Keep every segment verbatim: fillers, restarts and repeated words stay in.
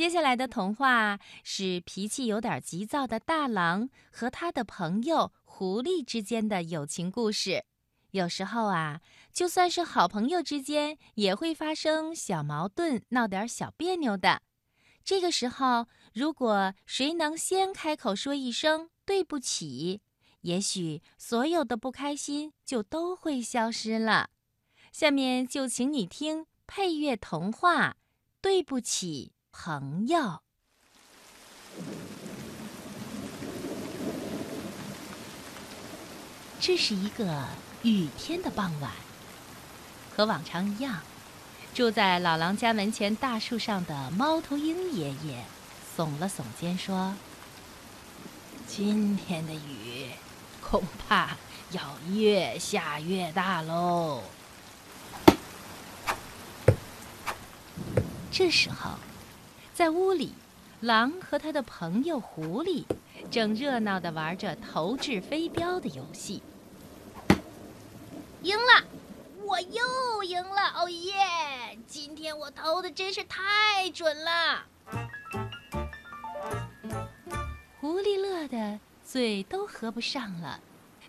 接下来的童话是脾气有点急躁的大狼和他的朋友狐狸之间的友情故事。有时候啊，就算是好朋友之间也会发生小矛盾，闹点小别扭的。这个时候，如果谁能先开口说一声对不起，也许所有的不开心就都会消失了。下面就请你听配乐童话《对不起，朋友》。这是一个雨天的傍晚，和往常一样，住在老狼家门前大树上的猫头鹰爷爷耸了耸肩说：今天的雨恐怕要越下越大喽。这时候，在屋里，狼和他的朋友狐狸正热闹地玩着投掷飞镖的游戏。赢了，我又赢了，哦耶！今天我投的真是太准了。狐狸乐得嘴都合不上了，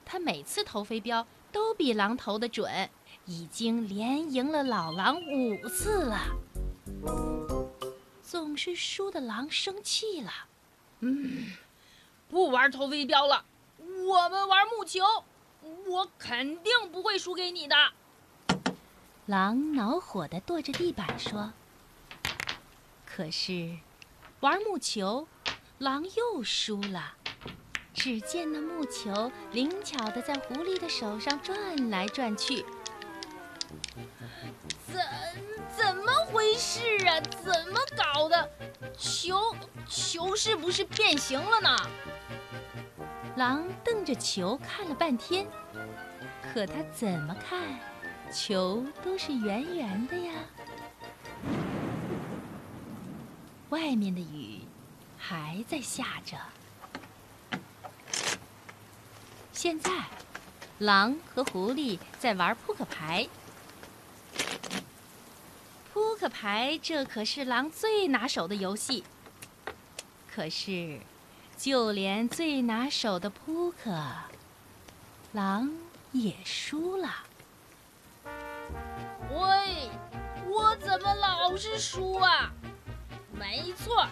他每次投飞镖都比狼投的准，已经连赢了老狼五次了。总是输的狼生气了，嗯，不玩投飞镖了，我们玩木球，我肯定不会输给你的。狼恼火地跺着地板说。可是玩木球，狼又输了。只见那木球灵巧地在狐狸的手上转来转去。怎怎么回事啊？怎么搞的？球球是不是变形了呢？狼瞪着球看了半天，可他怎么看，球都是圆圆的呀。外面的雨还在下着。现在，狼和狐狸在玩扑克牌。扑克牌这可是狼最拿手的游戏。可是，就连最拿手的扑克，狼也输了。喂，我怎么老是输啊？没错，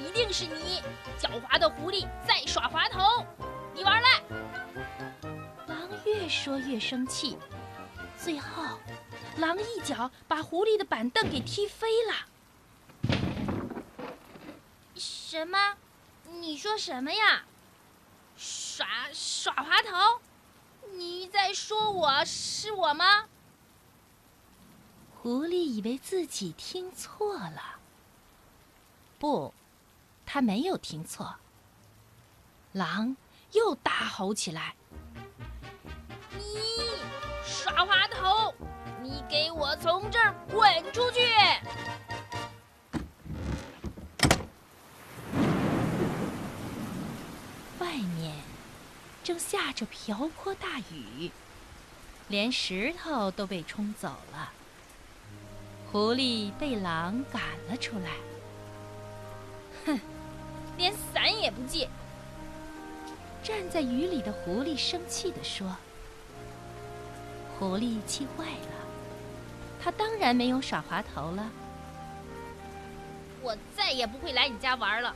一定是你，狡猾的狐狸在耍滑头，你玩来。狼越说越生气，最后，狼一脚把狐狸的板凳给踢飞了。什么？你说什么呀？耍耍滑头？你在说我是我吗？狐狸以为自己听错了。不，他没有听错。狼又大吼起来：“你耍滑头，你给我从这儿滚出去！”外面正下着瓢泼大雨，连石头都被冲走了。狐狸被狼赶了出来。哼，连伞也不借。站在雨里的狐狸生气地说。狐狸气坏了，他当然没有耍滑头了。我再也不会来你家玩了，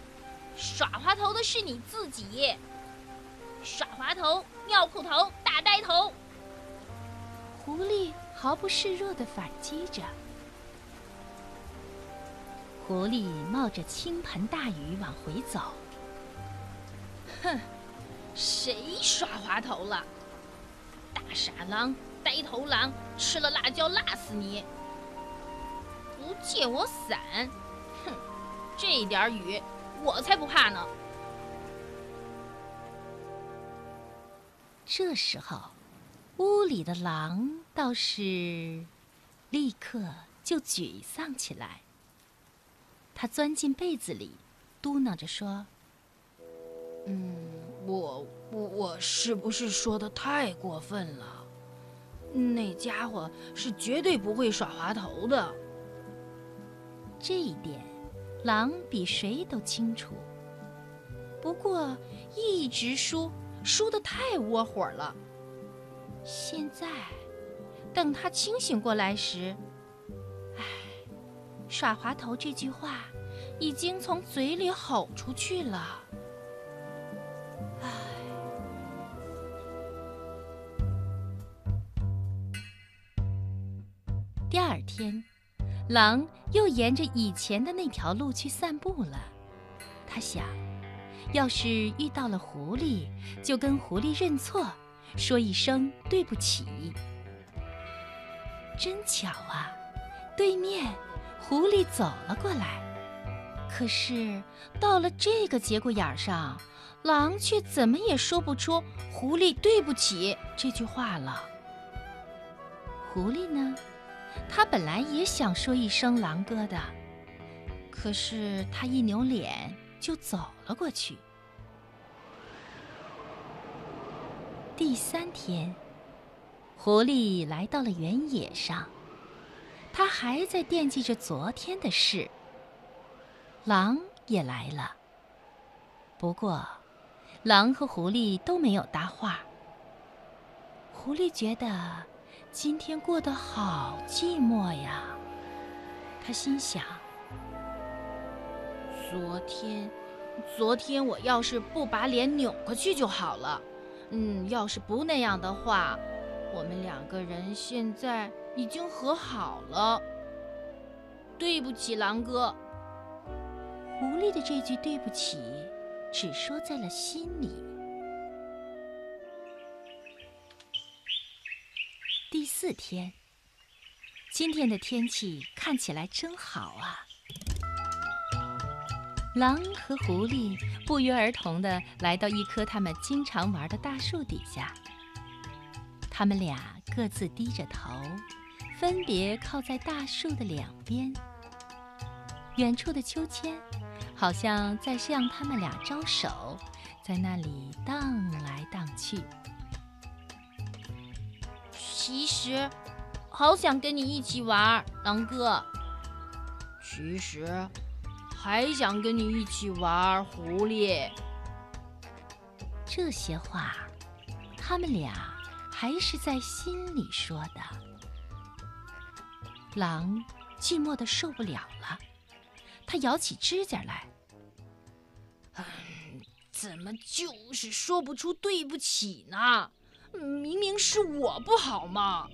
耍滑头的是你自己。耍滑头，尿裤头，大呆头。狐狸毫不示弱地反击着。狐狸冒着倾盆大雨往回走。哼，谁耍滑头了？大傻狼，呆头狼，吃了辣椒辣死你！不借我伞，哼，这点雨我才不怕呢。这时候，屋里的狼倒是立刻就沮丧起来。他钻进被子里，嘟囔着说：“嗯，我我我是不是说的太过分了？那家伙是绝对不会耍滑头的。”这一点，狼比谁都清楚，不过一直输，输得太窝火了。现在，等他清醒过来时，唉，耍滑头这句话已经从嘴里吼出去了。唉。第二天，狼又沿着以前的那条路去散步了。他想，要是遇到了狐狸，就跟狐狸认错，说一声对不起。真巧啊，对面狐狸走了过来。可是到了这个节骨眼上，狼却怎么也说不出狐狸对不起这句话了。狐狸呢，他本来也想说一声狼哥的，可是他一扭脸就走了过去。第三天，狐狸来到了原野上，他还在惦记着昨天的事。狼也来了，不过狼和狐狸都没有搭话。狐狸觉得今天过得好寂寞呀，他心想，昨天昨天我要是不把脸扭过去就好了。嗯，要是不那样的话，我们两个人现在已经和好了。对不起，狼哥。狐狸的这句对不起只说在了心里。第四天，今天的天气看起来真好啊。狼和狐狸不约而同地来到一棵他们经常玩的大树底下，他们俩各自低着头，分别靠在大树的两边。远处的秋千好像在向他们俩招手，在那里荡来荡去。其实，好想跟你一起玩，狼哥。其实，还想跟你一起玩，狐狸。这些话，他们俩还是在心里说的。狼寂寞得受不了了，他咬起指甲来。嗯，怎么就是说不出对不起呢？明明是我不好嘛！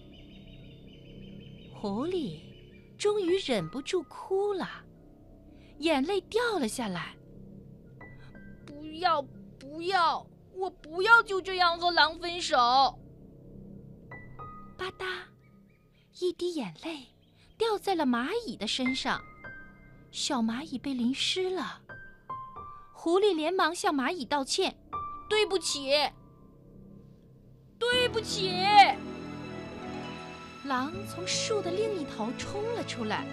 狐狸终于忍不住哭了，眼泪掉了下来。不要，不要，我不要就这样和狼分手！吧嗒，一滴眼泪掉在了蚂蚁的身上，小蚂蚁被淋湿了。狐狸连忙向蚂蚁道歉：“对不起。”对不起！狼从树的另一头冲了出来。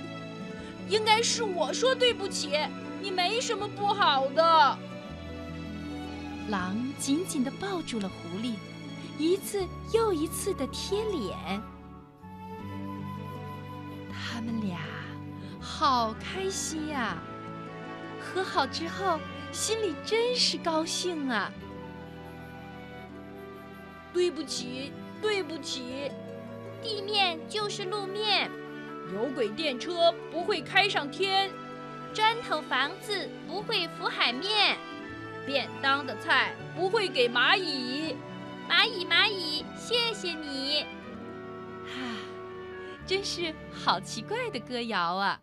应该是我说对不起，你没什么不好的。狼紧紧地抱住了狐狸，一次又一次地贴脸。他们俩好开心呀！和好之后，心里真是高兴啊。对不起，对不起，地面就是路面，有轨电车不会开上天，砖头房子不会浮海面，便当的菜不会给蚂蚁，蚂蚁蚂蚁，谢谢你。啊，真是好奇怪的歌谣啊！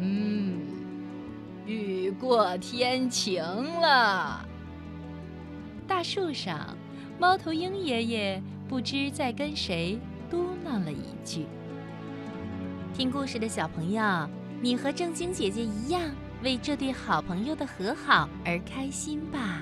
嗯，雨过天晴了。大树上，猫头鹰爷爷不知在跟谁嘟囔了一句。听故事的小朋友，你和正晶姐姐一样，为这对好朋友的和好而开心吧。